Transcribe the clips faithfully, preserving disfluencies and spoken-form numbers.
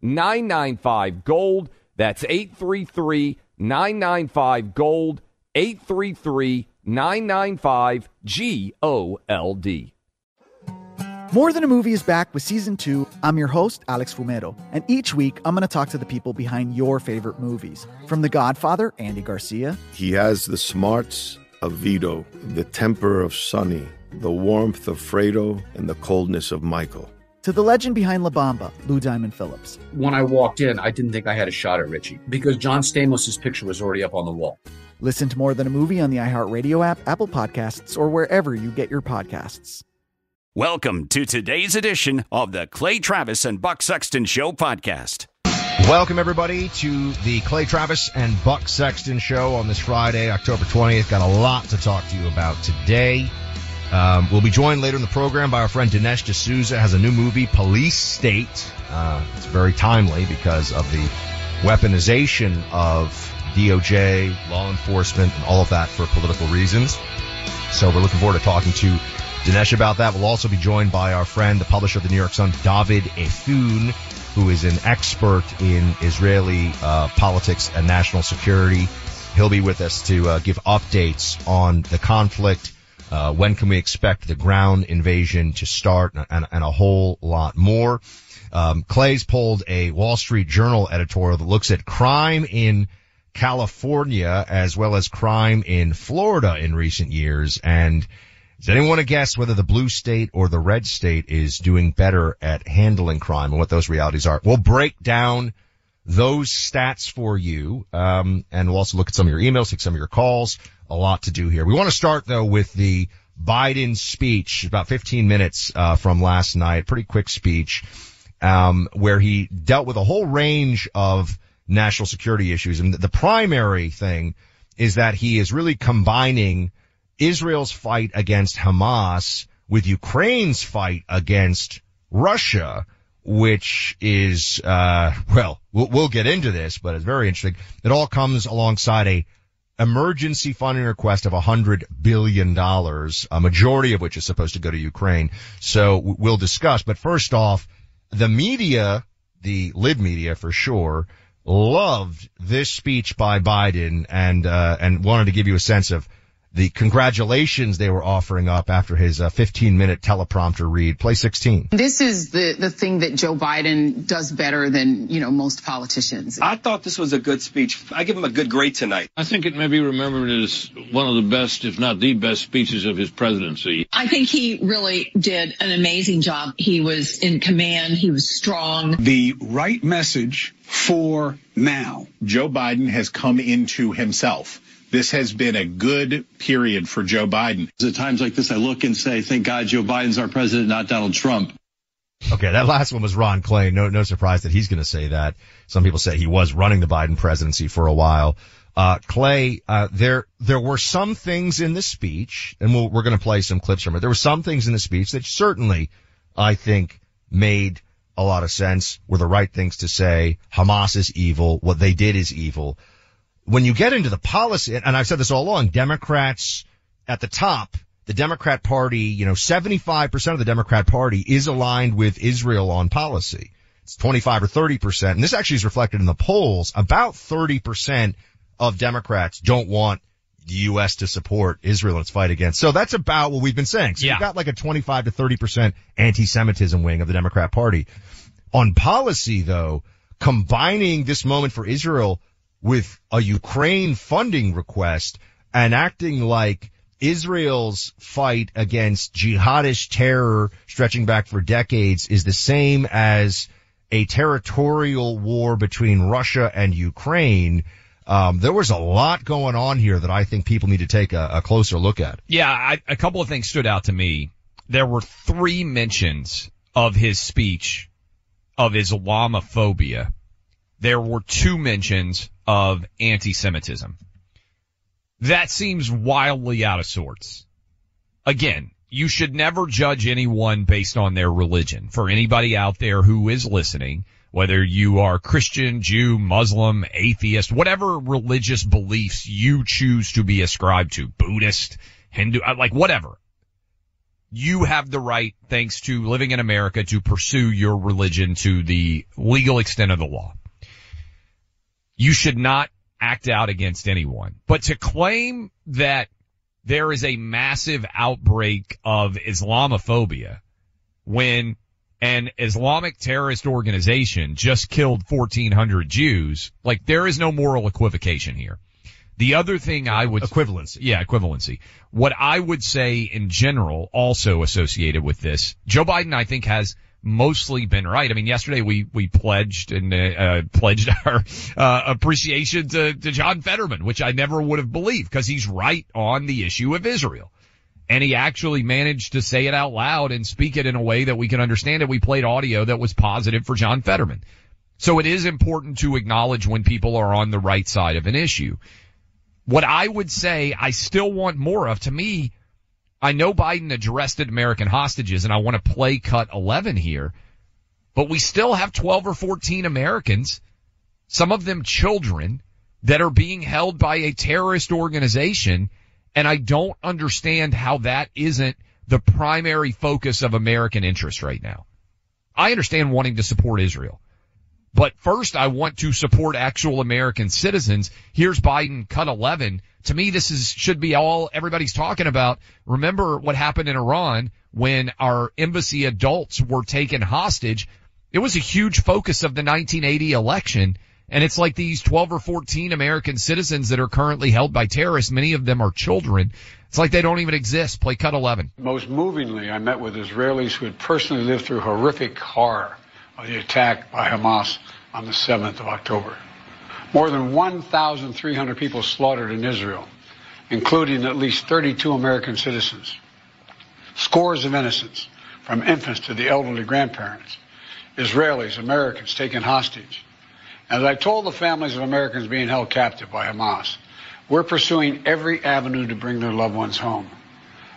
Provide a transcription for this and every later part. nine nine five, GOLD. That's eight three three, nine nine five, GOLD, eight three three, nine nine five, G O L D. More Than a Movie is back with Season two. I'm your host, Alex Fumero. And each week, I'm going to talk to the people behind your favorite movies. From The Godfather, Andy Garcia. He has the smarts of Vito, the temper of Sonny, the warmth of Fredo, and the coldness of Michael. To the legend behind La Bamba, Lou Diamond Phillips. When I walked in, I didn't think I had a shot at Richie because John Stamos' picture was already up on the wall. Listen to More Than a Movie on the iHeartRadio app, Apple Podcasts, or wherever you get your podcasts. Welcome to today's edition of the Clay Travis and Buck Sexton Show podcast. Welcome, everybody, to the Clay Travis and Buck Sexton Show on this Friday, October twentieth. Got a lot to talk to you about today. Um, we'll be joined later in the program by our friend Dinesh D'Souza. Has a new movie, Police State. Uh, it's very timely because of the weaponization of D O J, law enforcement, and all of that for political reasons. So we're looking forward to talking to Dinesh about that. We'll also be joined by our friend, the publisher of the New York Sun, Dovid Efune, who is an expert in Israeli uh, politics and national security. He'll be with us to uh, give updates on the conflict, uh, when can we expect the ground invasion to start, and, and a whole lot more. Um, Clay's pulled a Wall Street Journal editorial that looks at crime in California as well as crime in Florida in recent years, and does anyone want to guess whether the blue state or the red state is doing better at handling crime and what those realities are? We'll break down those stats for you, um, and we'll also look at some of your emails, take some of your calls. A lot to do here. We want to start, though, with the Biden speech, about fifteen minutes uh, from last night, pretty quick speech, um, where he dealt with a whole range of national security issues. And the primary thing is that he is really combining Israel's fight against Hamas with Ukraine's fight against Russia, which is, uh, well, well, we'll get into this, but it's very interesting. It all comes alongside a emergency funding request of one hundred billion dollars, a majority of which is supposed to go to Ukraine. So we'll discuss. But first off, the media, the lib media for sure, loved this speech by Biden and, uh, and wanted to give you a sense of the congratulations they were offering up after his fifteen-minute uh, teleprompter read. Play sixteen. This is the, the thing that Joe Biden does better than, you know, most politicians. I thought this was a good speech. I give him a good grade tonight. I think it may be remembered as one of the best, if not the best, speeches of his presidency. I think he really did an amazing job. He was in command. He was strong. The right message for now. Joe Biden has come into himself. This has been a good period for Joe Biden. At times like this, I look and say, thank God Joe Biden's our president, not Donald Trump. Okay, that last one was Ron Clay. No, no surprise that he's going to say that. Some people say he was running the Biden presidency for a while. Uh, Clay, uh, there, there were some things in the speech, and we'll, we're going to play some clips from it. There were some things in the speech that certainly, I think, made a lot of sense, were the right things to say. Hamas is evil. What they did is evil. When you get into the policy, and I've said this all along, Democrats at the top, the Democrat Party, you know, seventy-five percent of the Democrat Party is aligned with Israel on policy. It's twenty-five or thirty percent. And this actually is reflected in the polls. About thirty percent of Democrats don't want the U S to support Israel in its fight against. So that's about what we've been saying. So yeah. You've got like a twenty-five to thirty percent anti-Semitism wing of the Democrat Party. On policy, though, combining this moment for Israel with a Ukraine funding request and acting like Israel's fight against jihadist terror stretching back for decades is the same as a territorial war between Russia and Ukraine. Um, there was a lot going on here that I think people need to take a, a closer look at. Yeah, I, a couple of things stood out to me. There were three mentions of his speech of Islamophobia. There were two mentions of anti-Semitism. That seems wildly out of sorts. Again, you should never judge anyone based on their religion. For anybody out there who is listening, whether you are Christian, Jew, Muslim, atheist, whatever religious beliefs you choose to be ascribed to, Buddhist, Hindu, like whatever, you have the right, thanks to living in America, to pursue your religion to the legal extent of the law. You should not act out against anyone. But to claim that there is a massive outbreak of Islamophobia when an Islamic terrorist organization just killed fourteen hundred Jews, like, there is no moral equivocation here. The other thing I would... Equivalency. Yeah, equivalency. What I would say in general also associated with this, Joe Biden, I think, has... mostly been right. I mean, yesterday we we pledged and uh, pledged our uh, appreciation to, to John Fetterman, which I never would have believed because he's right on the issue of Israel. And he actually managed to say it out loud and speak it in a way that we can understand it. We played audio that was positive for John Fetterman. So it is important to acknowledge when people are on the right side of an issue. What I would say I still want more of, to me, I know Biden addressed American hostages, and I want to play cut eleven here, but we still have twelve or fourteen Americans, some of them children, that are being held by a terrorist organization, and I don't understand how that isn't the primary focus of American interest right now. I understand wanting to support Israel, but first I want to support actual American citizens. Here's Biden cut eleven. To me, this is should be all everybody's talking about. Remember what happened in Iran when our embassy adults were taken hostage. It was a huge focus of the nineteen eighty election, and it's like these twelve or fourteen American citizens that are currently held by terrorists, many of them are children. It's like they don't even exist. Play cut eleven. Most movingly, I met with Israelis who had personally lived through horrific horror of the attack by Hamas on the seventh of October. More than one thousand three hundred people slaughtered in Israel, including at least thirty-two American citizens. Scores of innocents, from infants to the elderly grandparents, Israelis, Americans taken hostage. As I told the families of Americans being held captive by Hamas, we're pursuing every avenue to bring their loved ones home.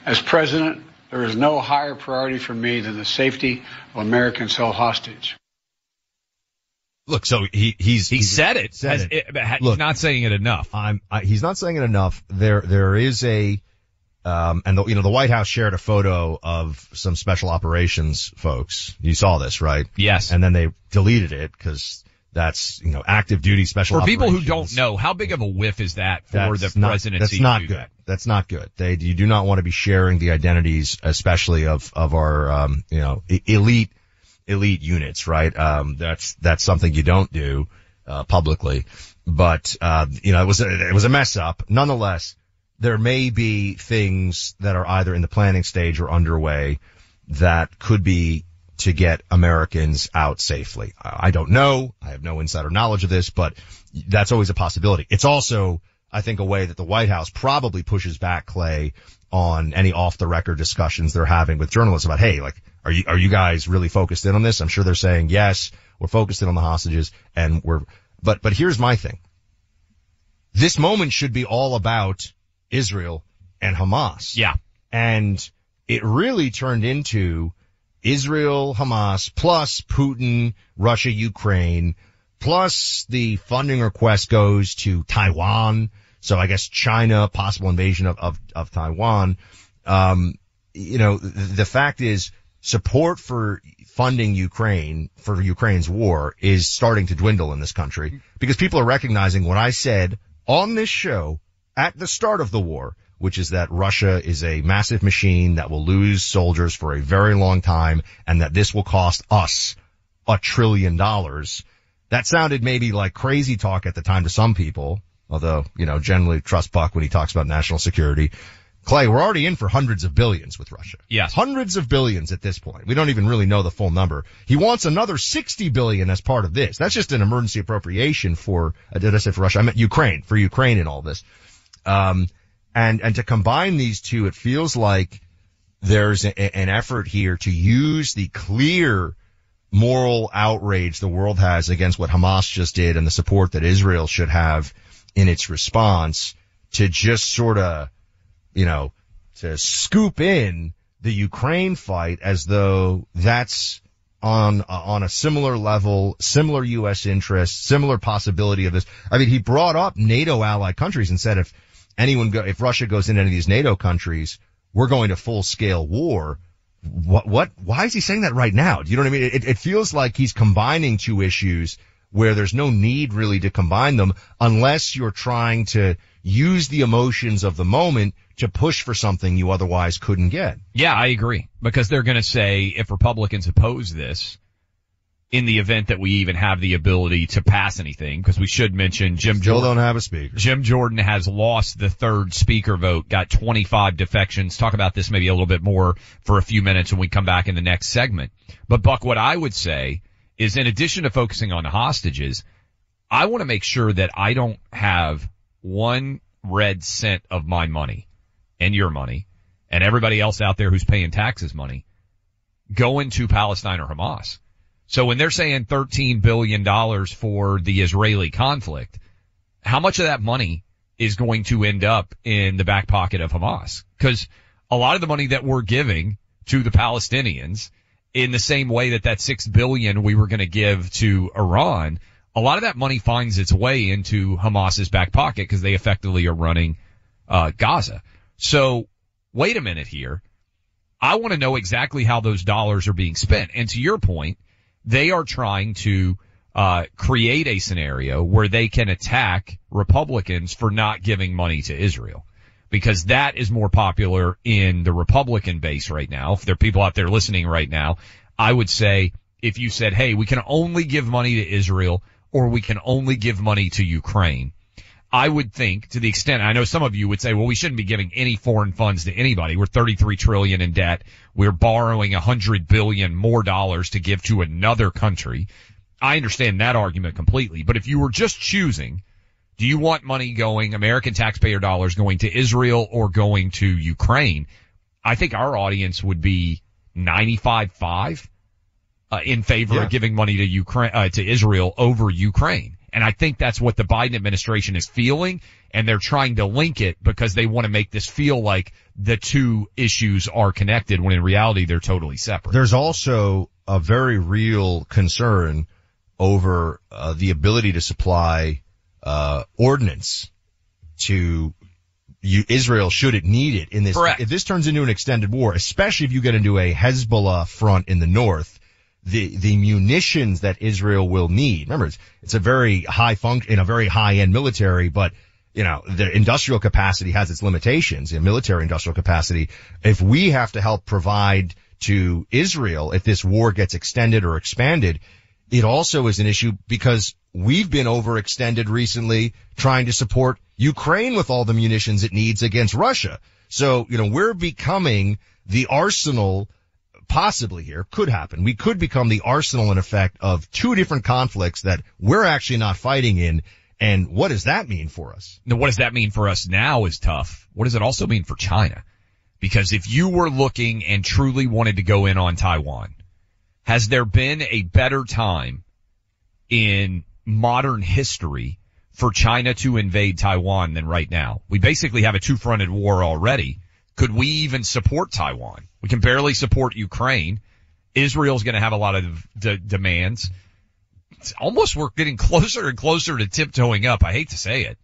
As president, there is no higher priority for me than the safety of Americans held hostage. Look, so he he's he said it. Said it. it he's Look, not saying it enough. I'm I, he's not saying it enough. There there is a um and the, you know the White House shared a photo of some special operations folks. You saw this, right? Yes. And then they deleted it because that's you know active duty special operations. For people who don't know, how big of a whiff is that for that's the not, presidency? That's not to do good. That? That's not good. They you do not want to be sharing the identities, especially of of our um you know elite. Elite units, right? Um, that's, that's something you don't do, uh, publicly. But, uh, you know, it was, a, it was a mess up. Nonetheless, there may be things that are either in the planning stage or underway that could be to get Americans out safely. I don't know. I have no insider knowledge of this, but that's always a possibility. It's also, I think, a way that the White House probably pushes back, Clay, on any off the record discussions they're having with journalists about, hey, like, Are you, are you guys really focused in on this? I'm sure they're saying, yes, we're focused in on the hostages and we're, but, but here's my thing. This moment should be all about Israel and Hamas. Yeah. And it really turned into Israel, Hamas, plus Putin, Russia, Ukraine, plus the funding request goes to Taiwan. So I guess China, possible invasion of, of, of Taiwan. Um, you know, the fact is, support for funding Ukraine, for Ukraine's war, is starting to dwindle in this country because people are recognizing what I said on this show at the start of the war, which is that Russia is a massive machine that will lose soldiers for a very long time and that this will cost us a trillion dollars. That sounded maybe like crazy talk at the time to some people, although, you know, generally trust Buck when he talks about national security. Clay, we're already in for hundreds of billions with Russia. Yes. Hundreds of billions at this point. We don't even really know the full number. He wants another sixty billion as part of this. That's just an emergency appropriation for, did I say for Russia? I meant Ukraine, for Ukraine in all this. Um, and, and to combine these two, it feels like there's a, an effort here to use the clear moral outrage the world has against what Hamas just did and the support that Israel should have in its response to just sort of, you know, to scoop in the Ukraine fight as though that's on, uh, on a similar level, similar U S interests, similar possibility of this. I mean, he brought up NATO ally countries and said if anyone go, if Russia goes into any of these NATO countries, we're going to full scale war. What, what, why is he saying that right now? Do you know what I mean? It, it feels like he's combining two issues where there's no need really to combine them unless you're trying to use the emotions of the moment to push for something you otherwise couldn't get. Yeah, I agree. Because they're going to say if Republicans oppose this, in the event that we even have the ability to pass anything, because we should mention Jim Jordan. Still don't have a speaker. Jim Jordan has lost the third speaker vote, got twenty-five defections. Talk about this maybe a little bit more for a few minutes when we come back in the next segment. But, Buck, what I would say is in addition to focusing on hostages, I want to make sure that I don't have one red cent of my money and your money and everybody else out there who's paying taxes money going to Palestine or Hamas. So when they're saying thirteen billion dollars for the Israeli conflict, how much of that money is going to end up in the back pocket of Hamas? Because a lot of the money that we're giving to the Palestinians in the same way that that six billion dollars we were going to give to Iran, a lot of that money finds its way into Hamas's back pocket because they effectively are running uh Gaza. So wait a minute here. I want to know exactly how those dollars are being spent. And to your point, they are trying to uh create a scenario where they can attack Republicans for not giving money to Israel, because that is more popular in the Republican base right now. If there are people out there listening right now, I would say if you said, hey, we can only give money to Israel or we can only give money to Ukraine, I would think, to the extent, I know some of you would say, well, we shouldn't be giving any foreign funds to anybody. We're thirty-three trillion dollars in debt. We're borrowing one hundred billion dollars more dollars to give to another country. I understand that argument completely. But if you were just choosing, do you want money going, American taxpayer dollars going to Israel or going to Ukraine? I think our audience would be ninety-five five uh, in favor yeah. of giving money to Ukraine, uh, to Israel over Ukraine. And I think that's what the Biden administration is feeling, and they're trying to link it because they want to make this feel like the two issues are connected when in reality they're totally separate. There's also a very real concern over uh, the ability to supply uh ordnance to you, Israel, should it need it in this. Correct. If this turns into an extended war, especially if you get into a Hezbollah front in the north, the the munitions that Israel will need. Remember, it's, it's a very high function in a very high end military, but you know the industrial capacity has its limitations in military industrial capacity. If we have to help provide to Israel, if this war gets extended or expanded, it also is an issue because we've been overextended recently trying to support Ukraine with all the munitions it needs against Russia. So you know we're becoming the arsenal. Possibly here, could happen. We could become the arsenal, in effect, of two different conflicts that we're actually not fighting in. And what does that mean for us? Now, what does that mean for us now is tough. What does it also mean for China? Because if you were looking and truly wanted to go in on Taiwan, has there been a better time in modern history for China to invade Taiwan than right now? We basically have a two-fronted war already. Could we even support Taiwan? We can barely support Ukraine. Israel's going to have a lot of d- demands. It's almost we're getting closer and closer to tiptoeing up, I hate to say it,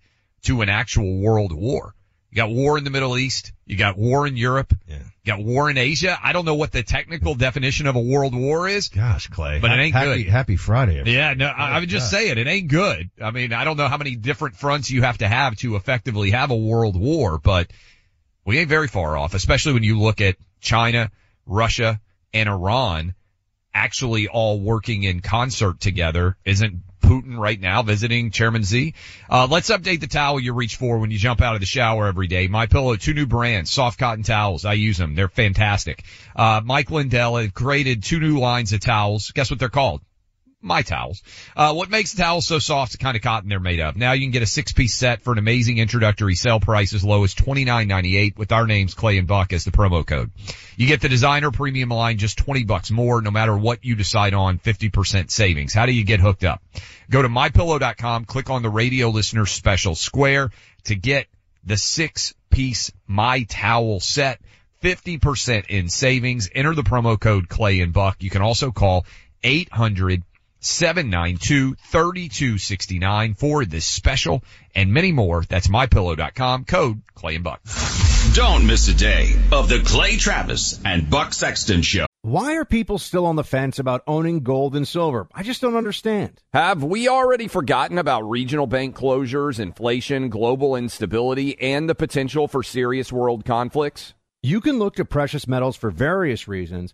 to an actual world war. You got war in the Middle East. You got war in Europe. Yeah. You got war in Asia. I don't know what the technical definition of a world war is. Gosh, Clay. But ha- it ain't happy, good. Happy Friday. Everybody. Yeah, no, I, I would just say it. It ain't good. I mean, I don't know how many different fronts you have to have to effectively have a world war, but we ain't very far off, especially when you look at China, Russia, and Iran actually all working in concert together. Isn't Putin right now visiting Chairman Z? Uh, let's update the towel you reach for when you jump out of the shower every day. MyPillow, two new brands, soft cotton towels. I use them. They're fantastic. Uh, Mike Lindell has created two new lines of towels. Guess what they're called? My towels. Uh, what makes the towels so soft is the kind of cotton they're made of. Now you can get a six-piece set for an amazing introductory sale price as low as twenty-nine ninety-eight with our names, Clay and Buck, as the promo code. You get the designer premium line just twenty bucks more, no matter what you decide on, fifty percent savings. How do you get hooked up? Go to my pillow dot com, click on the radio listener special square to get the six-piece My Towel set, fifty percent in savings. Enter the promo code Clay and Buck. You can also call eight hundred, seven nine two, three two six nine for this special and many more. That's my pillow dot com, code Clay and Buck. Don't miss a day of the Clay Travis and Buck Sexton Show. Why are people still on the fence about owning gold and silver? I just don't understand. Have we already forgotten about regional bank closures, inflation, global instability, and the potential for serious world conflicts? You can look to precious metals for various reasons.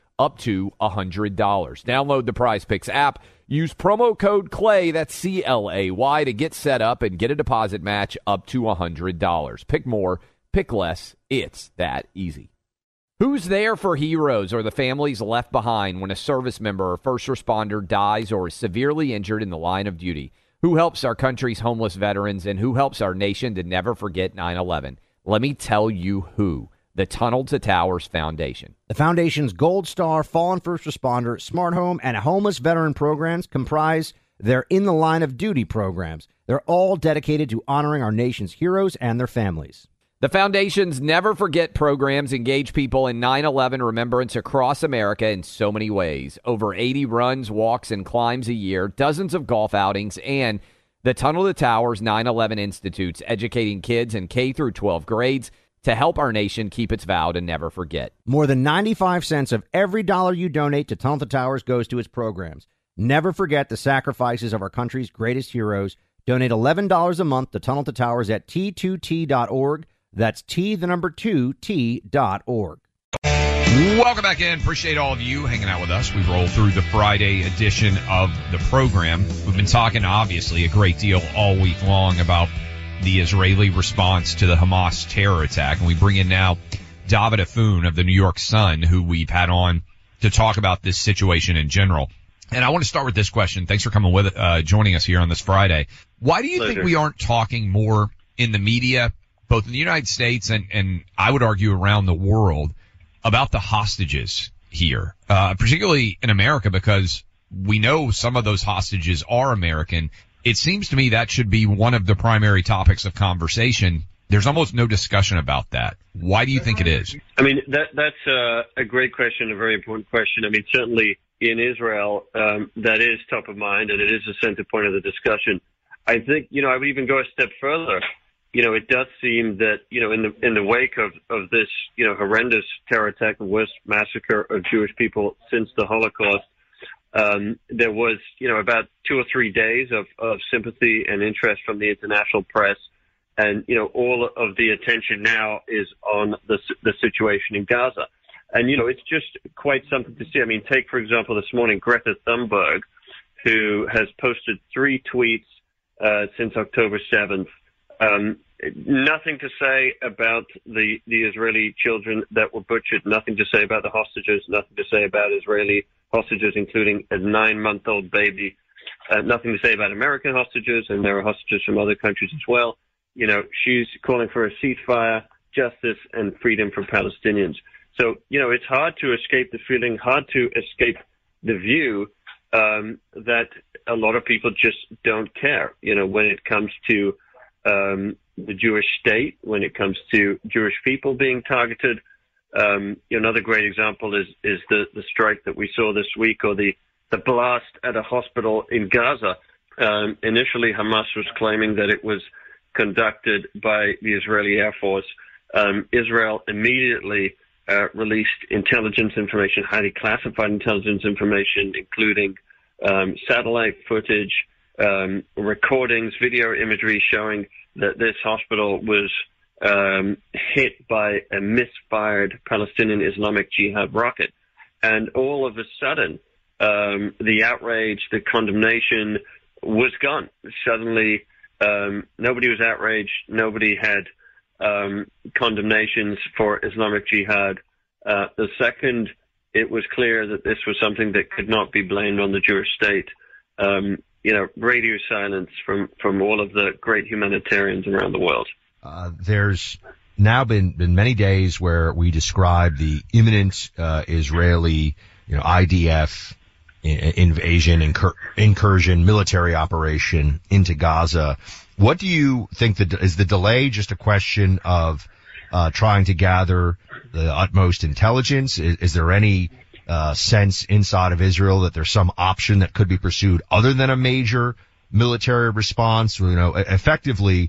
up to one hundred dollars. Download the PrizePicks app. Use promo code CLAY, that's C L A Y, to get set up and get a deposit match up to one hundred dollars. Pick more, pick less. It's that easy. Who's there for heroes or the families left behind when a service member or first responder dies or is severely injured in the line of duty? Who helps our country's homeless veterans, and who helps our nation to never forget nine eleven? Let me tell you who. The Tunnel to Towers Foundation. The Foundation's Gold Star, Fallen First Responder, Smart Home, and Homeless Veteran programs comprise their In the Line of Duty programs. They're all dedicated to honoring our nation's heroes and their families. The Foundation's Never Forget programs engage people in nine eleven remembrance across America in so many ways. Over eighty runs, walks, and climbs a year, dozens of golf outings, and the Tunnel to Towers nine eleven Institutes, educating kids in K through twelve grades to help our nation keep its vow to never forget. More than ninety-five cents of every dollar you donate to Tunnel to Towers goes to its programs. Never forget the sacrifices of our country's greatest heroes. Donate eleven dollars a month to Tunnel to Towers at T two T dot org. That's T, the number two, T dot org. Welcome back in. Appreciate all of you hanging out with us. We've rolled through the Friday edition of the program. We've been talking, obviously, a great deal all week long about the Israeli response to the Hamas terror attack. And we bring in now Dovid Efune of the New York Sun, who we've had on to talk about this situation in general. And I want to start with this question. Thanks for coming with, uh, joining us here on this Friday. Why do you Pleasure. think we aren't talking more in the media, both in the United States and, and I would argue around the world, about the hostages here, uh, particularly in America, because we know some of those hostages are American. It seems to me that should be one of the primary topics of conversation. There's almost no discussion about that. Why do you think it is? I mean, that, that's a, a great question, a very important question. I mean, certainly in Israel, um, that is top of mind, and it is the center point of the discussion. I think, you know, I would even go a step further. You know, it does seem that, you know, in the in the wake of, of this, you know, horrendous terror attack and worst massacre of Jewish people since the Holocaust, um, there was, you know, about two or three days of, of sympathy and interest from the international press. And, you know, all of the attention now is on the the situation in Gaza. And, you know, it's just quite something to see. I mean, take, for example, this morning, Greta Thunberg, who has posted three tweets uh, since October seventh. Um, nothing to say about the, the Israeli children that were butchered, nothing to say about the hostages, nothing to say about Israeli hostages, including a nine-month-old baby, uh, nothing to say about American hostages, and there are hostages from other countries as well. You know, she's calling for a ceasefire, justice, and freedom for Palestinians. So, you know, it's hard to escape the feeling, hard to escape the view um, that a lot of people just don't care, you know, when it comes to Um, the Jewish state, when it comes to Jewish people being targeted. Um, another great example is, is the, the strike that we saw this week, or the, the blast at a hospital in Gaza. Um, initially, Hamas was claiming that it was conducted by the Israeli Air Force. Um, Israel immediately uh, released intelligence information, highly classified intelligence information, including um, satellite footage, Um, recordings, video imagery showing that this hospital was um, hit by a misfired Palestinian Islamic Jihad rocket. And all of a sudden, um, the outrage, the condemnation was gone. Suddenly, um, nobody was outraged. Nobody had um, condemnations for Islamic Jihad. Uh, the second it was clear that this was something that could not be blamed on the Jewish state, um, you know, radio silence from, from all of the great humanitarians around the world. Uh, there's now been, been many days where we describe the imminent, uh, Israeli, you know, I D F invasion, incur- incursion, military operation into Gaza. What do you think that is the delay? Just a question of, uh, trying to gather the utmost intelligence? Is, is there any Uh, sense inside of Israel that there's some option that could be pursued other than a major military response? You know, effectively,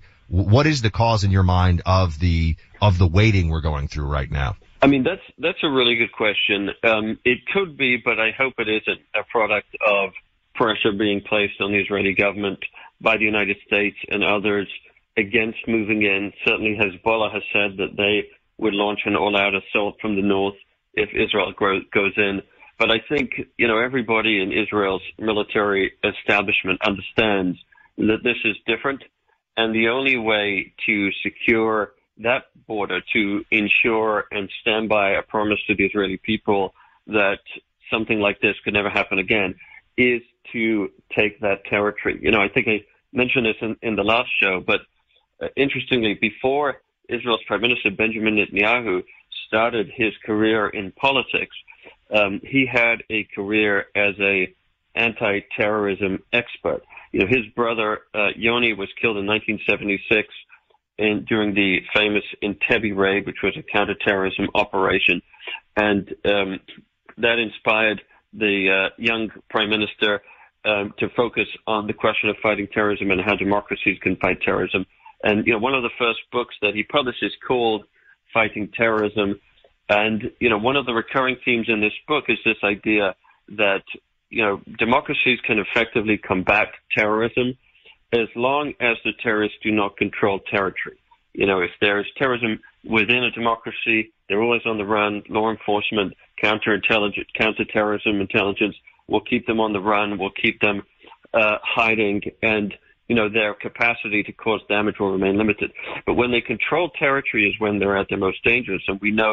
what is the cause in your mind of the of the waiting we're going through right now? I mean, that's that's a really good question. Um, it could be, but I hope it isn't a product of pressure being placed on the Israeli government by the United States and others against moving in. Certainly, Hezbollah has said that they would launch an all-out assault from the north if Israel goes in. But I think, you know, everybody in Israel's military establishment understands that this is different. And the only way to secure that border, to ensure and stand by a promise to the Israeli people that something like this could never happen again, is to take that territory. You know, I think I mentioned this in, in the last show, but uh, interestingly, before Israel's Prime Minister Benjamin Netanyahu started his career in politics, um, he had a career as a anti-terrorism expert. You know, his brother uh, Yoni was killed in nineteen seventy-six in, during the famous Entebbe Raid, which was a counterterrorism operation, and um, that inspired the uh, young prime minister um, to focus on the question of fighting terrorism and how democracies can fight terrorism. And you know, one of the first books that he published is called Fighting Terrorism. And, you know, one of the recurring themes in this book is this idea that, you know, democracies can effectively combat terrorism as long as the terrorists do not control territory. You know, if there is terrorism within a democracy, they're always on the run. Law enforcement, counterintelligence, counterterrorism intelligence will keep them on the run, will keep them uh, hiding, and you know, their capacity to cause damage will remain limited. But when they control territory is when they're at their most dangerous. And we know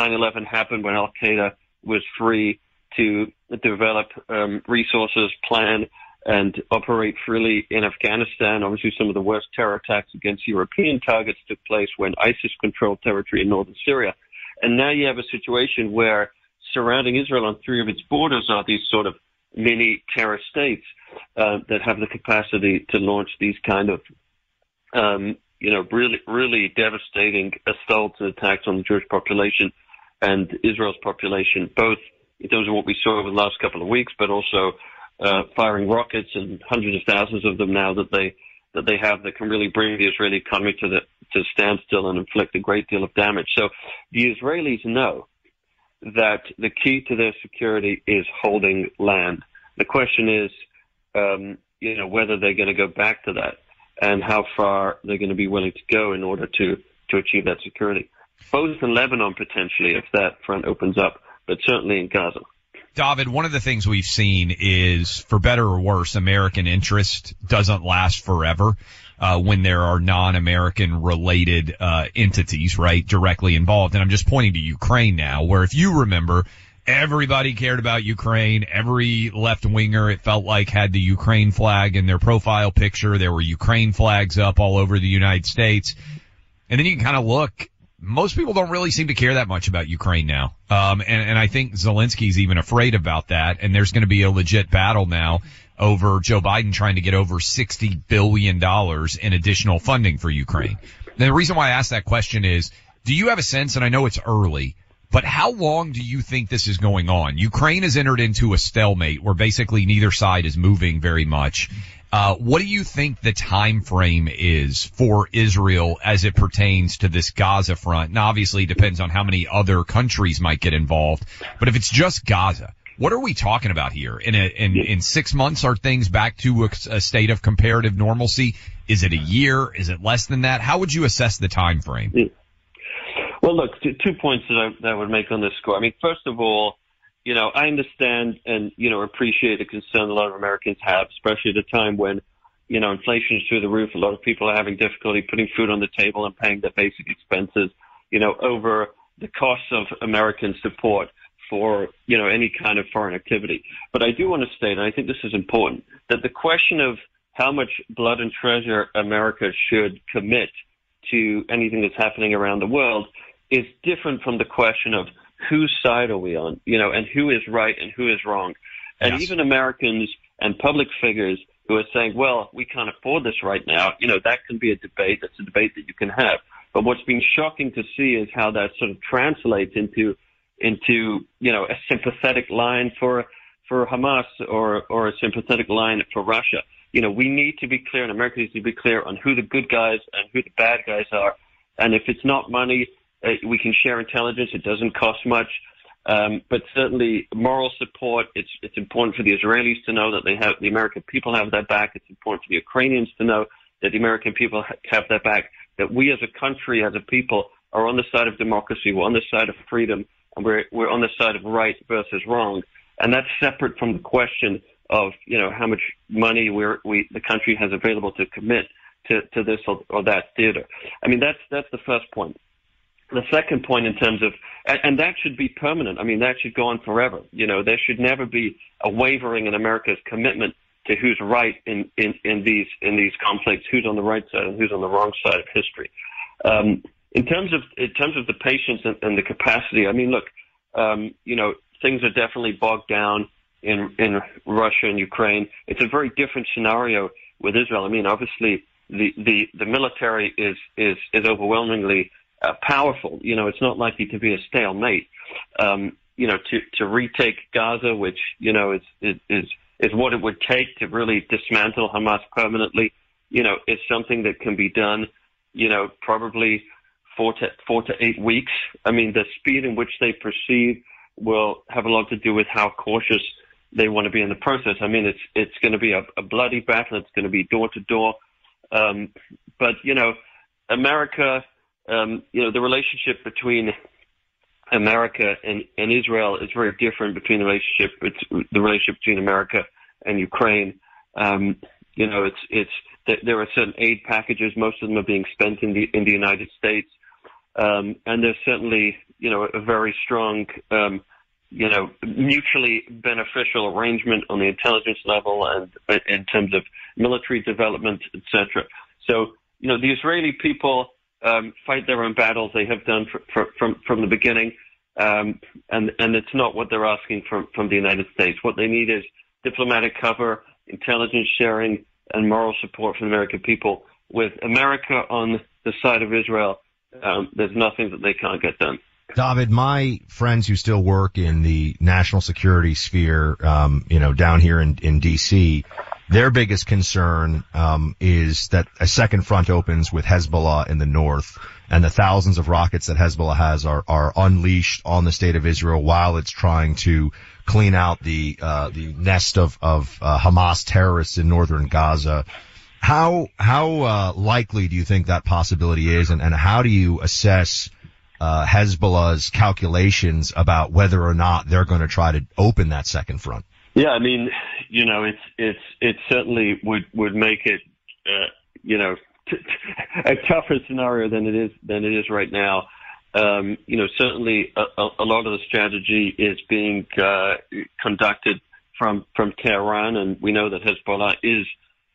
nine eleven happened when Al-Qaeda was free to develop um, resources, plan, and operate freely in Afghanistan. Obviously, some of the worst terror attacks against European targets took place when ISIS controlled territory in northern Syria. And now you have a situation where surrounding Israel on three of its borders are these sort of mini terror states uh, that have the capacity to launch these kind of, um, you know, really, really devastating assaults and attacks on the Jewish population and Israel's population, both in terms of what we saw over the last couple of weeks, but also uh, firing rockets and hundreds of thousands of them now that they that they have that can really bring the Israeli economy to the to standstill and inflict a great deal of damage. So the Israelis know that the key to their security is holding land. The question is, um, you know, whether they're going to go back to that and how far they're going to be willing to go in order to, to achieve that security. Both in Lebanon, potentially, if that front opens up, but certainly in Gaza. Dovid, one of the things we've seen is, for better or worse, American interest doesn't last forever uh, when there are non-American related uh entities, right, directly involved. And I'm just pointing to Ukraine now, where if you remember, everybody cared about Ukraine. Every left-winger, it felt like, had the Ukraine flag in their profile picture. There were Ukraine flags up all over the United States. And then you can kind of look. Most people don't really seem to care that much about Ukraine now. Um, and, and I think Zelensky's even afraid about that. And there's going to be a legit battle now over Joe Biden trying to get over sixty billion dollars in additional funding for Ukraine. And the reason why I asked that question is, do you have a sense, and I know it's early, but how long do you think this is going on? Ukraine has entered into a stalemate where basically neither side is moving very much. Uh, what do you think the time frame is for Israel as it pertains to this Gaza front? And obviously it depends on how many other countries might get involved. But if it's just Gaza, what are we talking about here? In a, in, in six months, are things back to a, a state of comparative normalcy? Is it a year? Is it less than that? How would you assess the time frame? Well, look, two, two points that I, that I would make on this score. I mean, first of all, you know, I understand and, you know, appreciate the concern a lot of Americans have, especially at a time when, you know, inflation is through the roof. A lot of people are having difficulty putting food on the table and paying their basic expenses, you know, over the cost of American support for, you know, any kind of foreign activity. But I do want to state, and I think this is important, that the question of how much blood and treasure America should commit to anything that's happening around the world is different from the question of whose side are we on, you know, and who is right and who is wrong. And yes. Even Americans and public figures who are saying, well, we can't afford this right now, you know, that can be a debate. That's a debate that you can have. But what's been shocking to see is how that sort of translates into, into you know, a sympathetic line for for Hamas or, or a sympathetic line for Russia. You know, we need to be clear, and America needs to be clear on who the good guys and who the bad guys are. And if it's not money, Uh, we can share intelligence. It doesn't cost much. Um, but certainly moral support, it's, it's important for the Israelis to know that they have, the American people have their back. It's important for the Ukrainians to know that the American people ha- have their back, that we as a country, as a people, are on the side of democracy. We're on the side of freedom, and we're, we're on the side of right versus wrong. And that's separate from the question of, you know, how much money we're, we, the country has available to commit to, to this or, or that theater. I mean, that's, that's the first point. The second point in terms of, and that should be permanent. I mean, that should go on forever. You know, there should never be a wavering in America's commitment to who's right in, in, in these in these conflicts, who's on the right side and who's on the wrong side of history. Um, in terms of in terms of the patience and, and the capacity, I mean, look, um, you know, things are definitely bogged down in in Russia and Ukraine. It's a very different scenario with Israel. I mean, obviously, the the, the military is is is overwhelmingly Uh, powerful. You know, it's not likely to be a stalemate. Um, you know, to, to retake Gaza, which, you know, is, is, is what it would take to really dismantle Hamas permanently, you know, is something that can be done, you know, probably four to, four to eight weeks. I mean, the speed in which they proceed will have a lot to do with how cautious they want to be in the process. I mean, it's, it's going to be a, a bloody battle. It's going to be door to door. Um, but, you know, America, Um, you know, the relationship between America and, and Israel is very different between the relationship it's, the relationship between America and Ukraine. Um, you know, it's it's there are certain aid packages. Most of them are being spent in the in the United States, um, and there's certainly you know a very strong um, you know, mutually beneficial arrangement on the intelligence level and in terms of military development, et cetera. So, you know, the Israeli people um, fight their own battles. They have done for, for, from from the beginning, um, and and it's not what they're asking from from the United States. What they need is diplomatic cover, intelligence sharing, and moral support from the American people. With America on the side of Israel, um, there's nothing that they can't get done. Dovid, my friends who still work in the national security sphere, um, you know, down here in, in D C, their biggest concern um, is that a second front opens with Hezbollah in the north, and the thousands of rockets that Hezbollah has are, are unleashed on the state of Israel while it's trying to clean out the uh, the nest of of uh, Hamas terrorists in northern Gaza. How how uh, likely do you think that possibility is, and, and how do you assess Uh, Hezbollah's calculations about whether or not they're going to try to open that second front? Yeah, I mean, you know, it's it's it certainly would would make it, uh, you know, t- t- a tougher scenario than it is than it is right now. Um, you know, certainly a, a lot of the strategy is being uh, conducted from from Tehran, and we know that Hezbollah is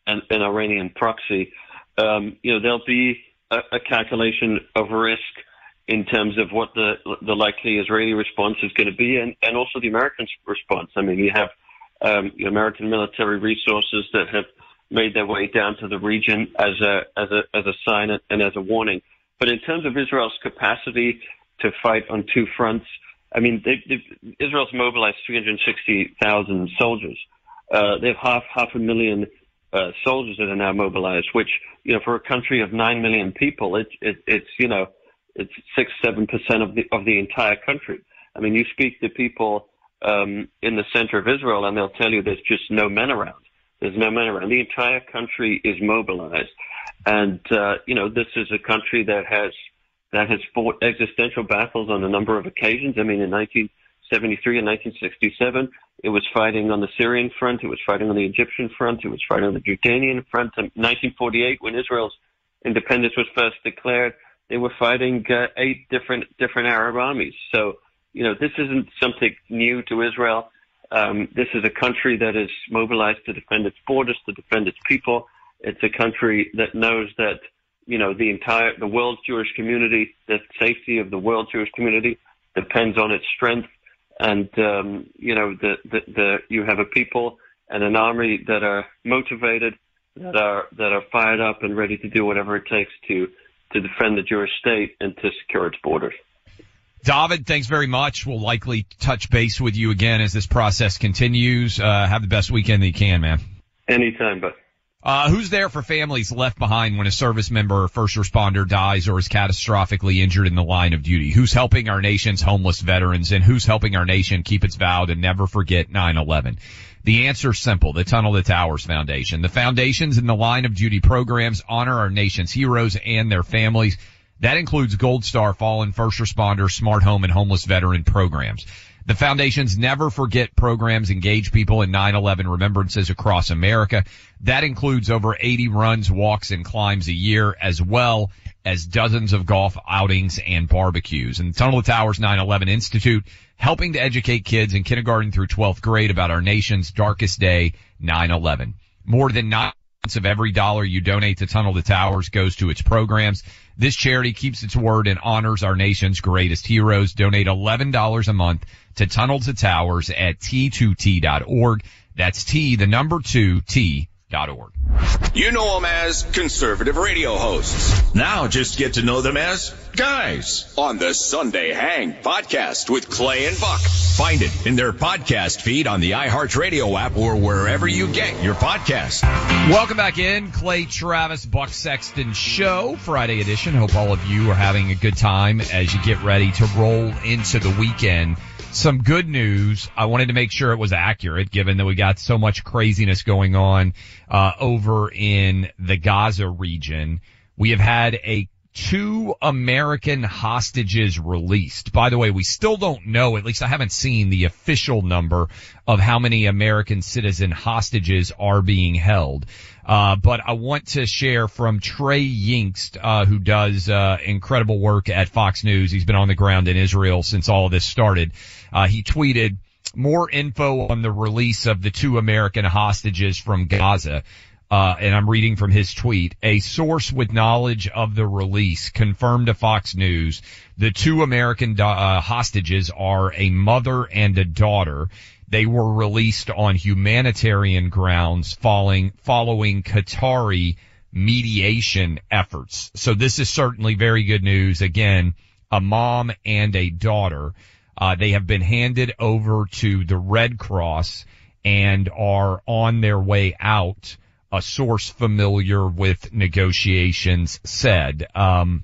an, an Iranian proxy. Um, you know, there'll be a, a calculation of risk in terms of what the the likely Israeli response is going to be, and, and also the American response. I mean, you have um, American military resources that have made their way down to the region as a as a as a sign and as a warning. But in terms of Israel's capacity to fight on two fronts, I mean, they, they've, Israel's mobilized three hundred sixty thousand soldiers. Uh, they have half half a million uh, soldiers that are now mobilized, which, you know, for a country of nine million people, it, it it's you know. It's six, seven percent of the of the entire country. I mean, you speak to people um, in the center of Israel, and they'll tell you there's just no men around. There's no men around. The entire country is mobilized, and uh, you know, this is a country that has that has fought existential battles on a number of occasions. I mean, in nineteen seventy-three and nineteen sixty-seven, it was fighting on the Syrian front. It was fighting on the Egyptian front. It was fighting on the Jordanian front. In nineteen forty-eight, when Israel's independence was first declared, they were fighting uh, eight different different Arab armies. So, you know, this isn't something new to Israel. Um, this is a country that is mobilized to defend its borders, to defend its people. It's a country that knows that, you know, the entire the world Jewish community, the safety of the world Jewish community depends on its strength. And um, you know, the, the the you have a people and an army that are motivated, that are that are fired up and ready to do whatever it takes to. to defend the Jewish state and to secure its borders. Dovid, thanks very much. We'll likely touch base with you again as this process continues. Uh, have the best weekend that you can, man. Anytime, bud. Uh, who's there for families left behind when a service member or first responder dies or is catastrophically injured in the line of duty? Who's helping our nation's homeless veterans, and who's helping our nation keep its vow to never forget nine eleven? The answer's simple. The Tunnel to Towers Foundation. The foundations in the line of duty programs honor our nation's heroes and their families. That includes Gold Star, Fallen First Responder, Smart Home, and Homeless Veteran programs. The foundation's Never Forget programs engage people in nine eleven remembrances across America. That includes over eighty runs, walks, and climbs a year, as well as dozens of golf outings and barbecues. And the Tunnel to Towers nine eleven Institute, helping to educate kids in kindergarten through twelfth grade about our nation's darkest day, nine eleven. More than nine months of every dollar you donate to Tunnel to Towers goes to its programs. This charity keeps its word and honors our nation's greatest heroes. Donate eleven dollars a month to Tunnel to Towers at T two T dot org. That's T, the number two, T dot org. You know them as conservative radio hosts. Now just get to know them as guys on the Sunday Hang podcast with Clay and Buck. Find it in their podcast feed on the iHeartRadio app or wherever you get your podcast. Welcome back in. Clay Travis, Buck Sexton Show, Friday edition. Hope all of you are having a good time as you get ready to roll into the weekend. Some good news. I wanted to make sure it was accurate, given that we got so much craziness going on uh over in the Gaza region. We have had a two American hostages released. By the way, we still don't know, at least I haven't seen the official number of how many American citizen hostages are being held. Uh, but I want to share from Trey Yingst, uh, who does, uh, incredible work at Fox News. He's been on the ground in Israel since all of this started. Uh, he tweeted, more info on the release of the two American hostages from Gaza. Uh, and I'm reading from his tweet. A source with knowledge of the release confirmed to Fox News the two American uh, hostages are a mother and a daughter. They were released on humanitarian grounds following, following Qatari mediation efforts. So this is certainly very good news. Again, a mom and a daughter. Uh, they have been handed over to the Red Cross and are on their way out, a source familiar with negotiations said. Um,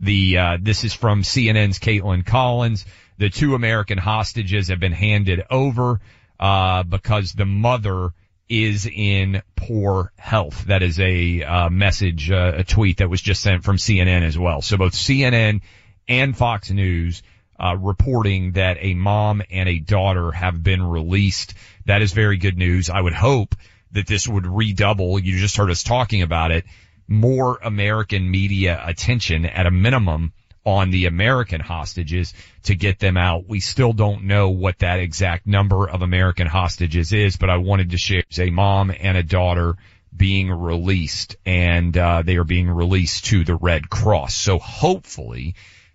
the, uh, this is from C N N's Caitlin Collins. The two American hostages have been handed over, uh, because the mother is in poor health. That is a, uh, message, uh, a tweet that was just sent from C N N as well. So both C N N and Fox News Uh, reporting that a mom and a daughter have been released. That is very good news. I would hope that this would redouble, you just heard us talking about it, more American media attention at a minimum on the American hostages to get them out. We still don't know what that exact number of American hostages is, but I wanted to share a mom and a daughter being released, and uh, they are being released to the Red Cross. So hopefully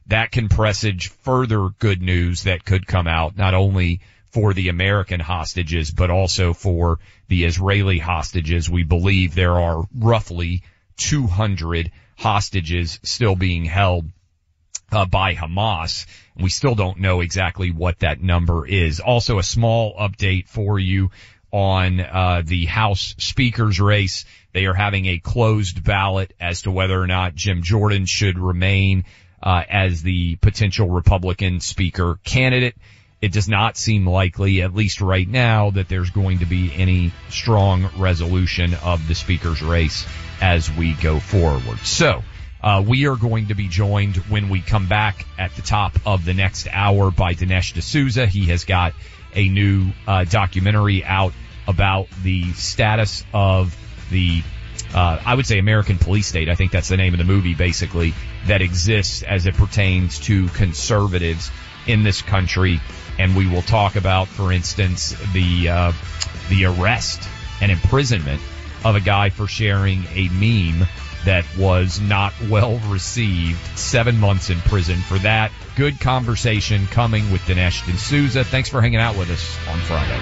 that can presage further good news that could come out, not only for the American hostages, but also for the Israeli hostages. We believe there are roughly two hundred hostages still being held uh, by Hamas. We still don't know exactly what that number is. Also, a small update for you on uh, the House Speaker's race. They are having a closed ballot as to whether or not Jim Jordan should remain Uh, as the potential Republican speaker candidate. It does not seem likely, at least right now, that there's going to be any strong resolution of the speaker's race as we go forward. So, uh, we are going to be joined when we come back at the top of the next hour by Dinesh D'Souza. He has got a new, uh, documentary out about the status of the Uh, I would say American Police State. I think that's the name of the movie, basically, that exists as it pertains to conservatives in this country. And we will talk about, for instance, the, uh, the arrest and imprisonment of a guy for sharing a meme that was not well received. Seven months in prison for that. Good conversation coming with Dinesh D'Souza. Thanks for hanging out with us on Friday.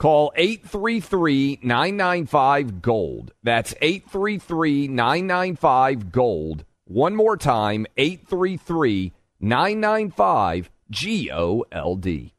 Call eight three three, nine nine five, GOLD. That's eight three three, nine nine five, GOLD. One more time, eight three three, nine nine five, G O L D.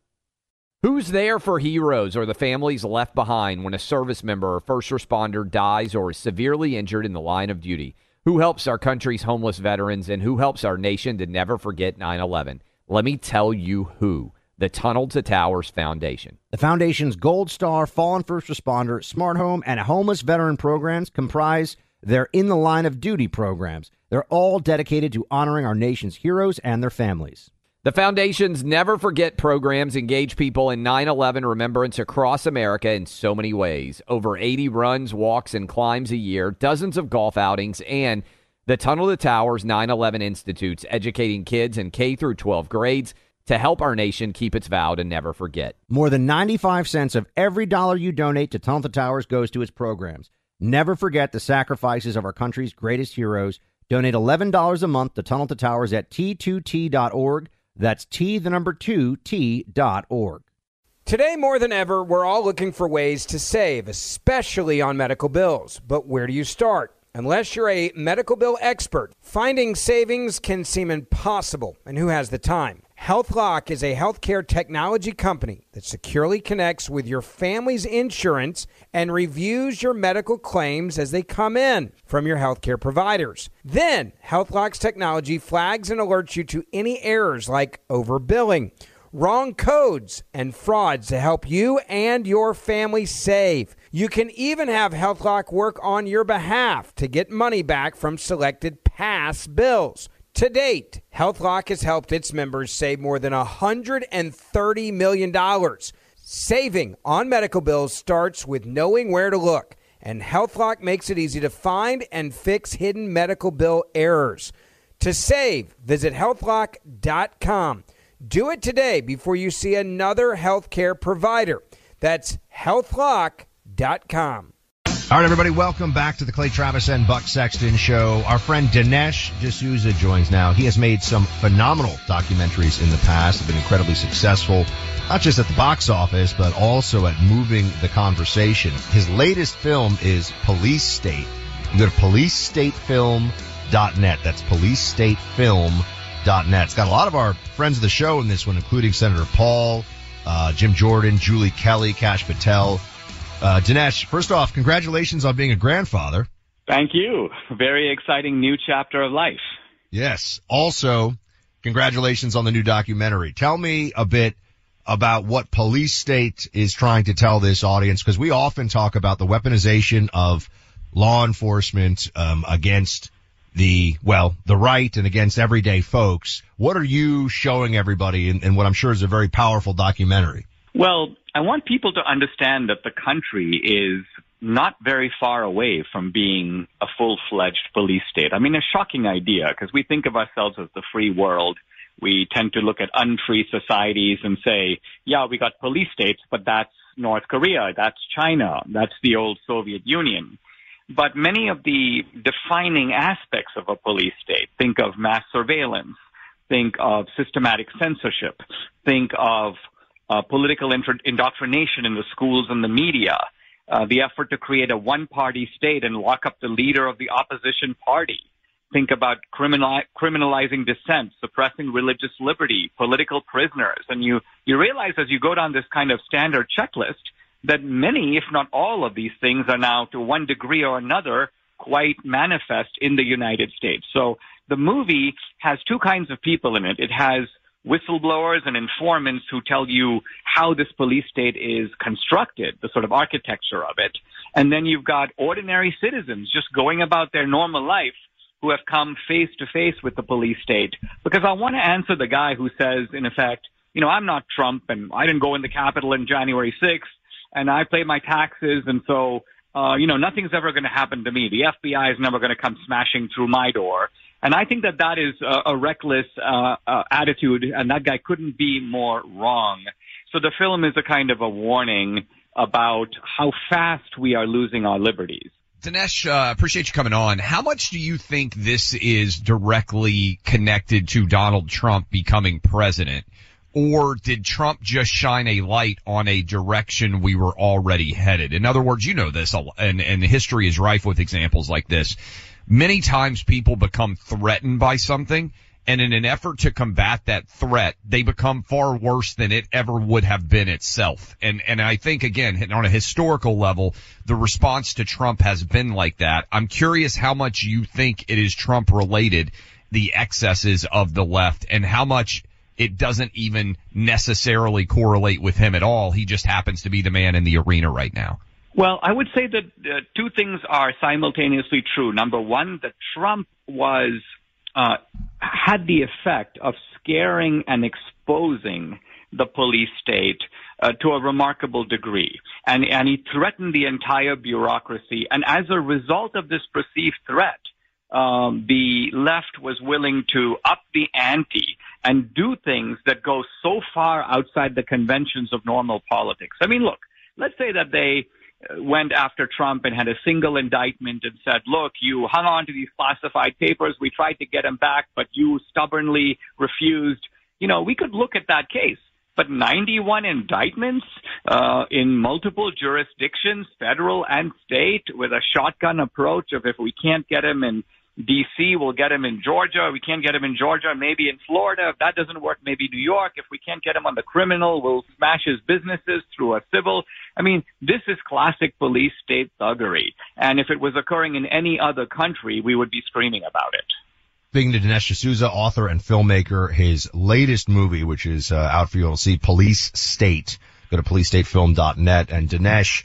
Who's there for heroes or the families left behind when a service member or first responder dies or is severely injured in the line of duty? Who helps our country's homeless veterans, and who helps our nation to never forget nine eleven? Let me tell you who. The Tunnel to Towers Foundation. The Foundation's Gold Star, Fallen First Responder, Smart Home, and Homeless Veteran programs comprise their In the Line of Duty programs. They're all dedicated to honoring our nation's heroes and their families. The Foundation's Never Forget programs engage people in nine eleven remembrance across America in so many ways. Over eighty runs, walks, and climbs a year, dozens of golf outings, and the Tunnel to Towers nine eleven Institutes, educating kids in K through twelve grades to help our nation keep its vow to never forget. More than ninety-five cents of every dollar you donate to Tunnel to Towers goes to its programs. Never forget the sacrifices of our country's greatest heroes. Donate eleven dollars a month to Tunnel to Towers at T two T dot org. That's T, the number two, T dot org. Today, more than ever, we're all looking for ways to save, especially on medical bills. But where do you start? Unless you're a medical bill expert, finding savings can seem impossible. And who has the time? HealthLock is a healthcare technology company that securely connects with your family's insurance and reviews your medical claims as they come in from your healthcare providers. Then, HealthLock's technology flags and alerts you to any errors like overbilling, wrong codes, and frauds to help you and your family save. You can even have HealthLock work on your behalf to get money back from selected past bills. To date, HealthLock has helped its members save more than one hundred thirty million dollars. Saving on medical bills starts with knowing where to look, and HealthLock makes it easy to find and fix hidden medical bill errors. To save, visit health lock dot com. Do it today before you see another healthcare provider. That's health lock dot com. All right, everybody, welcome back to the Clay Travis and Buck Sexton Show. Our friend Dinesh D'Souza joins now. He has made some phenomenal documentaries in the past, have been incredibly successful, not just at the box office, but also at moving the conversation. His latest film is Police State. You go to police state film dot net. That's police state film dot net. It's got a lot of our friends of the show in this one, including Senator Paul, uh, Jim Jordan, Julie Kelly, Kash Patel. Uh, Dinesh, first off, congratulations on being a grandfather. Thank you. Very exciting new chapter of life. Yes. Also, congratulations on the new documentary. Tell me a bit about what Police State is trying to tell this audience, because we often talk about the weaponization of law enforcement um, against the, well, the right and against everyday folks. What are you showing everybody in, in what I'm sure is a very powerful documentary? Well, I want people to understand that the country is not very far away from being a full-fledged police state. I mean, a shocking idea, because we think of ourselves as the free world. We tend to look at unfree societies and say, yeah, we got police states, but that's North Korea, that's China, that's the old Soviet Union. But many of the defining aspects of a police state, think of mass surveillance, think of systematic censorship, think of uh, political ind- indoctrination in the schools and the media, uh, the effort to create a one-party state and lock up the leader of the opposition party. Think about criminal- criminalizing dissent, suppressing religious liberty, political prisoners. And you, you realize as you go down this kind of standard checklist that many, if not all, of these things are now, to one degree or another, quite manifest in the United States. So the movie has two kinds of people in it. It has whistleblowers and informants who tell you how this police state is constructed, the sort of architecture of it. And then you've got ordinary citizens just going about their normal life who have come face to face with the police state. Because I want to answer the guy who says, in effect, you know, I'm not Trump and I didn't go in the Capitol on January sixth. And I pay my taxes, and so, uh, you know, nothing's ever going to happen to me. The F B I is never going to come smashing through my door. And I think that that is a, a reckless uh, uh, attitude, and that guy couldn't be more wrong. So the film is a kind of a warning about how fast we are losing our liberties. Dinesh, uh, appreciate you coming on. How much do you think this is directly connected to Donald Trump becoming president? Or did Trump just shine a light on a direction we were already headed? In other words, you know this, and, and history is rife with examples like this. Many times people become threatened by something, and in an effort to combat that threat, they become far worse than it ever would have been itself. And, and I think, again, on a historical level, the response to Trump has been like that. I'm curious how much you think it is Trump-related, the excesses of the left, and how much it doesn't even necessarily correlate with him at all. He just happens to be the man in the arena right now. Well, I would say that uh, two things are simultaneously true. Number one, that Trump was uh, had the effect of scaring and exposing the police state uh, to a remarkable degree. And, and he threatened the entire bureaucracy. And as a result of this perceived threat, Um, the left was willing to up the ante and do things that go so far outside the conventions of normal politics. I mean, look, let's say that they went after Trump and had a single indictment and said, look, you hung on to these classified papers. We tried to get them back, but you stubbornly refused. You know, we could look at that case. But ninety-one indictments uh, in multiple jurisdictions, federal and state, with a shotgun approach of if we can't get him in D C, we'll get him in Georgia. We can't get him in Georgia, maybe in Florida. If that doesn't work, maybe New York. If we can't get him on the criminal, we'll smash his businesses through a civil. I mean, this is classic police state thuggery. And if it was occurring in any other country, we would be screaming about it. Speaking to Dinesh D'Souza, author and filmmaker, his latest movie, which is uh, out for you to see, Police State. Go to police state film dot net. And Dinesh,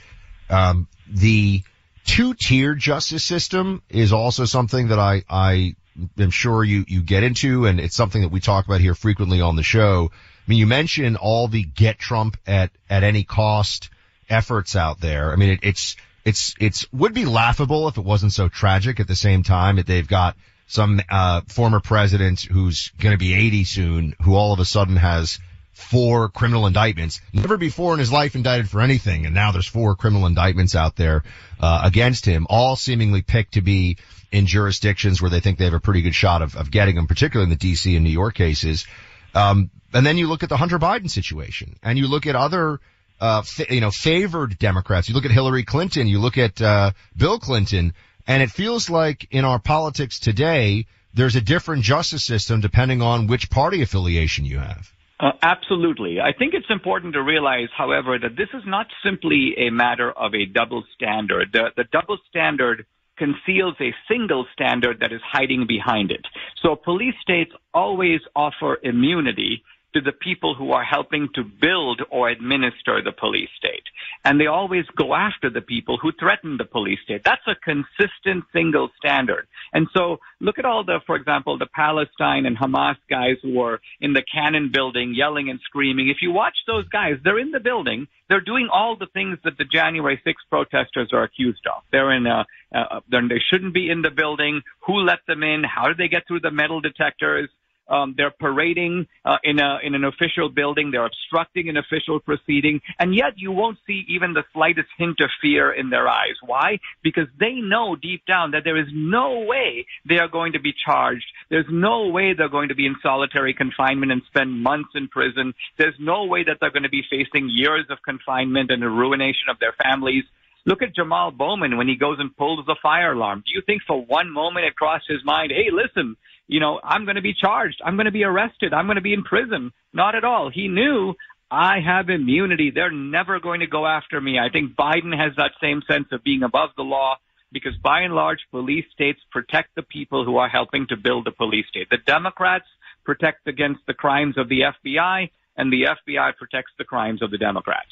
um, the two-tier justice system is also something that I, I am sure you, you get into, and it's something that we talk about here frequently on the show. I mean, you mention all the get Trump at, at any cost efforts out there. I mean, it, it's, it's, it's would be laughable if it wasn't so tragic at the same time that they've got some uh former president who's going to be eighty soon, who all of a sudden has four criminal indictments, never before in his life indicted for anything, and now there's four criminal indictments out there uh against him, all seemingly picked to be in jurisdictions where they think they have a pretty good shot of, of getting them, particularly in the D C and New York cases. Um and then you look at the Hunter Biden situation, and you look at other uh fa- you know favored Democrats. You look at Hillary Clinton, you look at uh Bill Clinton. And it feels like in our politics today, there's a different justice system depending on which party affiliation you have. Uh, absolutely. I think it's important to realize, however, that this is not simply a matter of a double standard. The, the double standard conceals a single standard that is hiding behind it. So police states always offer immunity to the people who are helping to build or administer the police state. And they always go after the people who threaten the police state. That's a consistent single standard. And so look at all the, for example, the Palestine and Hamas guys who were in the Cannon building yelling and screaming. If you watch those guys, they're in the building. They're doing all the things that the January sixth protesters are accused of. They're in a, uh, they shouldn't be in the building. Who let them in? How did they get through the metal detectors? Um, they're parading uh, in a in an official building. They're obstructing an official proceeding. And yet you won't see even the slightest hint of fear in their eyes. Why? Because they know deep down that there is no way they are going to be charged. There's no way they're going to be in solitary confinement and spend months in prison. There's no way that they're going to be facing years of confinement and the ruination of their families. Look at Jamal Bowman when he goes and pulls the fire alarm. Do you think for one moment it crossed his mind, hey, listen, you know, I'm going to be charged. I'm going to be arrested. I'm going to be in prison. Not at all. He knew I have immunity. They're never going to go after me. I think Biden has that same sense of being above the law because, by and large, police states protect the people who are helping to build the police state. The Democrats protect against the crimes of the F B I, and the F B I protects the crimes of the Democrats.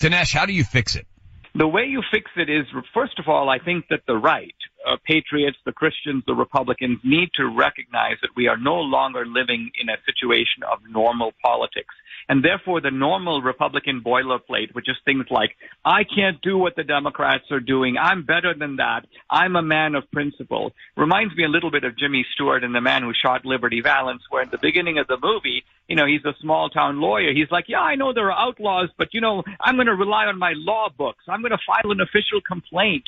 Dinesh, how do you fix it? The way you fix it is, first of all, I think that the right, uh, patriots, the Christians, the Republicans, need to recognize that we are no longer living in a situation of normal politics. And therefore, the normal Republican boilerplate, which is things like, I can't do what the Democrats are doing. I'm better than that. I'm a man of principle. Reminds me a little bit of Jimmy Stewart and The Man Who Shot Liberty Valance, where at the beginning of the movie, you know, he's a small town lawyer. He's like, yeah, I know there are outlaws, but, you know, I'm going to rely on my law books. I'm going to file an official complaint.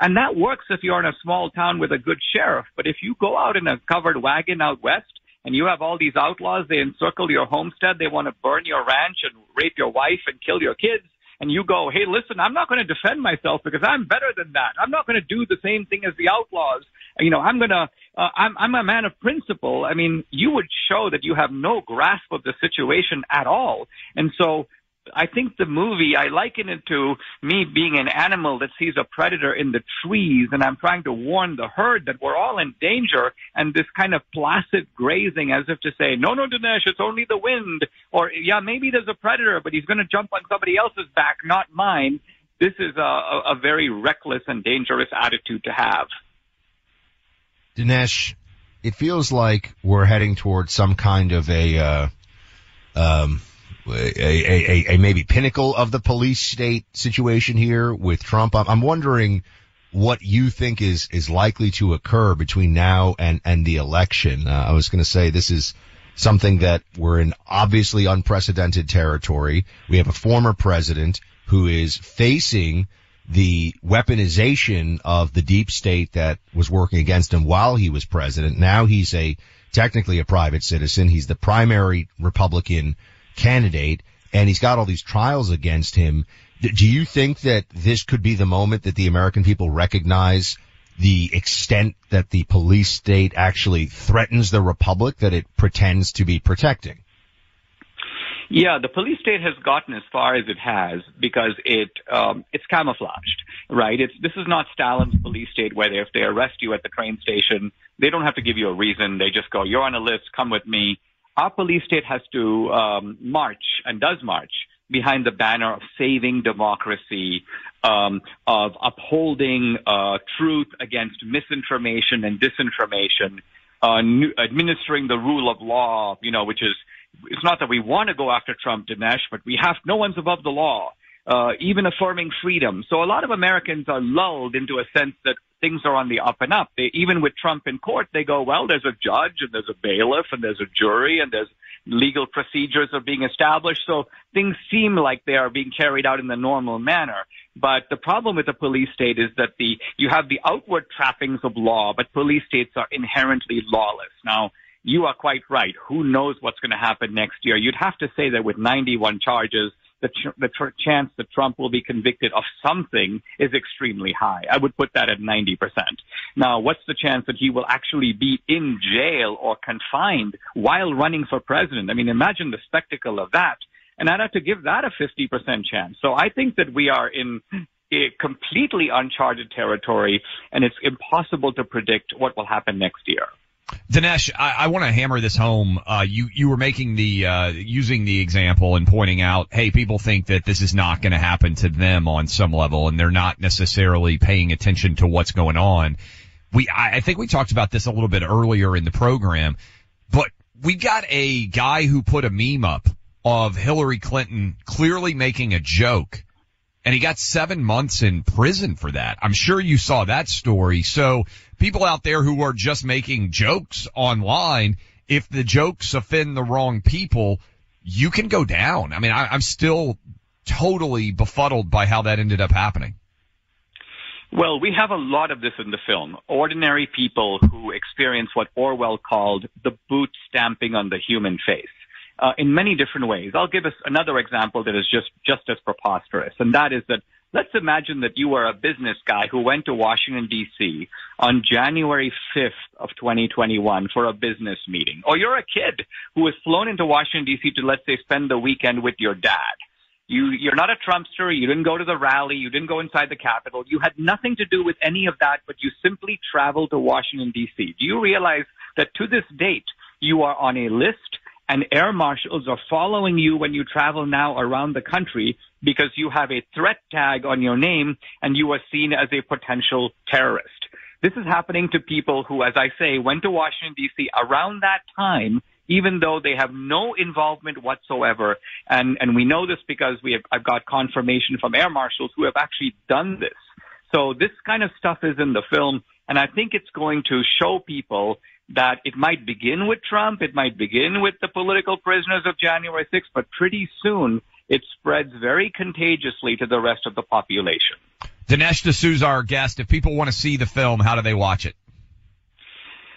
And that works if you're in a small town with a good sheriff. But if you go out in a covered wagon out west, and you have all these outlaws, they encircle your homestead, they want to burn your ranch and rape your wife and kill your kids, and you go, hey, listen, I'm not going to defend myself because I'm better than that. I'm not going to do the same thing as the outlaws. You know, I'm going to, uh, I'm, I'm a man of principle. I mean, you would show that you have no grasp of the situation at all. And so I think the movie, I liken it to me being an animal that sees a predator in the trees, and I'm trying to warn the herd that we're all in danger, and this kind of placid grazing as if to say, no, no, Dinesh, it's only the wind, or, yeah, maybe there's a predator, but he's going to jump on somebody else's back, not mine. This is a, a very reckless and dangerous attitude to have. Dinesh, it feels like we're heading towards some kind of a... Uh, um A, a, a, a maybe pinnacle of the police state situation here with Trump. I'm wondering what you think is, is likely to occur between now and, and the election. Uh, I was going to say this is something that we're in obviously unprecedented territory. We have a former president who is facing the weaponization of the deep state that was working against him while he was president. Now he's a technically a private citizen. He's the primary Republican candidate, and he's got all these trials against him. Do you think that this could be the moment that the American people recognize the extent that the police state actually threatens the republic that it pretends to be protecting? Yeah, the police state has gotten as far as it has because it um, it's camouflaged, right? It's this is not Stalin's police state where they, if they arrest you at the train station, they don't have to give you a reason. They just go, you're on a list, come with me. Our police state has to um, march and does march behind the banner of saving democracy, um, of upholding uh, truth against misinformation and disinformation, uh, new, administering the rule of law, you know, which is, it's not that we want to go after Trump, Dinesh, but we have, no one's above the law, uh, even affirming freedom. So a lot of Americans are lulled into a sense that things are on the up and up. They, even with Trump in court, they go, well, there's a judge and there's a bailiff and there's a jury and there's legal procedures are being established. So things seem like they are being carried out in the normal manner. But the problem with the police state is that the you have the outward trappings of law, but police states are inherently lawless. Now, you are quite right. Who knows what's going to happen next year? You'd have to say that with ninety-one charges, the, ch- the tr- chance that Trump will be convicted of something is extremely high. I would put that at ninety percent. Now, what's the chance that he will actually be in jail or confined while running for president? I mean, imagine the spectacle of that. And I'd have to give that a fifty percent chance. So I think that we are in a completely uncharted territory, and it's impossible to predict what will happen next year. Dinesh, I, I want to hammer this home. Uh, you, you were making the, uh, using the example and pointing out, hey, people think that this is not going to happen to them on some level, and they're not necessarily paying attention to what's going on. We, I, I think we talked about this a little bit earlier in the program, but we got a guy who put a meme up of Hillary Clinton clearly making a joke, and he got seven months in prison for that. I'm sure you saw that story. So people out there who are just making jokes online, if the jokes offend the wrong people, you can go down. I mean, I, I'm still totally befuddled by how that ended up happening. Well, we have a lot of this in the film. Ordinary people who experience what Orwell called the boot stamping on the human face. Uh, in many different ways. I'll give us another example that is just, just as preposterous, and that is that let's imagine that you were a business guy who went to Washington, D C on January fifth of twenty twenty-one for a business meeting, or you're a kid who was flown into Washington, D C to, let's say, spend the weekend with your dad. You, you're not a Trumpster. You didn't go to the rally. You didn't go inside the Capitol. You had nothing to do with any of that, but you simply traveled to Washington, D C. Do you realize that to this date, you are on a list? And air marshals are following you when you travel now around the country because you have a threat tag on your name and you are seen as a potential terrorist. This is happening to people who, as I say, went to Washington, D C around that time, even though they have no involvement whatsoever. And, and we know this because we have, I've got confirmation from air marshals who have actually done this. So this kind of stuff is in the film, and I think it's going to show people that it might begin with Trump, it might begin with the political prisoners of January sixth, but pretty soon it spreads very contagiously to the rest of the population. Dinesh D'Souza, our guest. If people want to see the film, how do they watch it?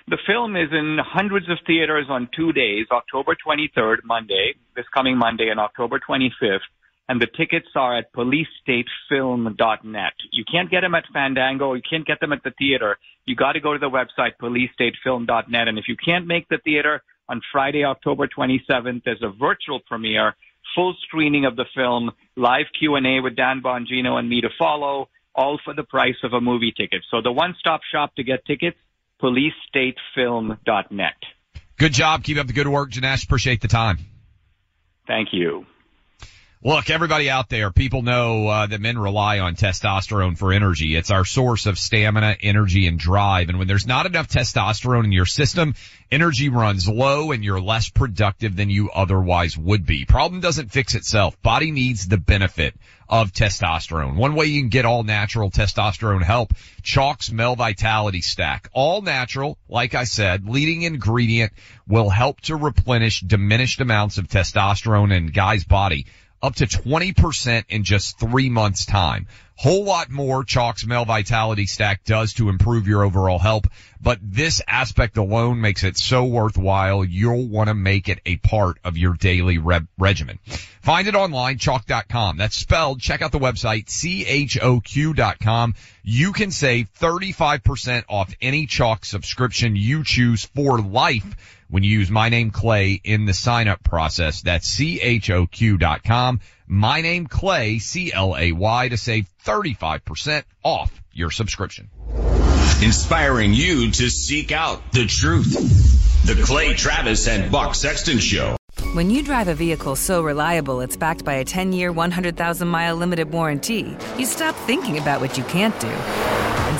The film is in hundreds of theaters on two days, October twenty-third, Monday, this coming Monday, and October twenty-fifth. And the tickets are at police state film dot net. You can't get them at Fandango. You can't get them at the theater. You got to go to the website, police state film dot net. And if you can't make the theater, on Friday, October twenty-seventh, there's a virtual premiere, full screening of the film, live Q and A with Dan Bongino and me to follow, all for the price of a movie ticket. So the one-stop shop to get tickets, police state film dot net. Good job. Keep up the good work, Dinesh. Appreciate the time. Thank you. Look, everybody out there, people know uh, that men rely on testosterone for energy. It's our source of stamina, energy, and drive. And when there's not enough testosterone in your system, energy runs low and you're less productive than you otherwise would be. Problem doesn't fix itself. Body needs the benefit of testosterone. One way you can get all natural testosterone help, Choq's Mel Vitality Stack. All natural, like I said, leading ingredient will help to replenish diminished amounts of testosterone in a guy's body up to twenty percent in just three months' time. Whole lot more Chalk's Male Vitality Stack does to improve your overall health, but this aspect alone makes it so worthwhile. You'll want to make it a part of your daily re- regimen. Find it online, Choq dot com. That's spelled. Check out the website, C H O Q dot com. You can save thirty-five percent off any Choq subscription you choose for life when you use my name, Clay, in the sign-up process. That's C H O Q dot com. My name, Clay, C L A Y, to save thirty-five percent off your subscription. Inspiring you to seek out the truth. The Clay Travis and Buck Sexton Show. When you drive a vehicle so reliable it's backed by a ten-year, one hundred thousand-mile limited warranty, you stop thinking about what you can't do and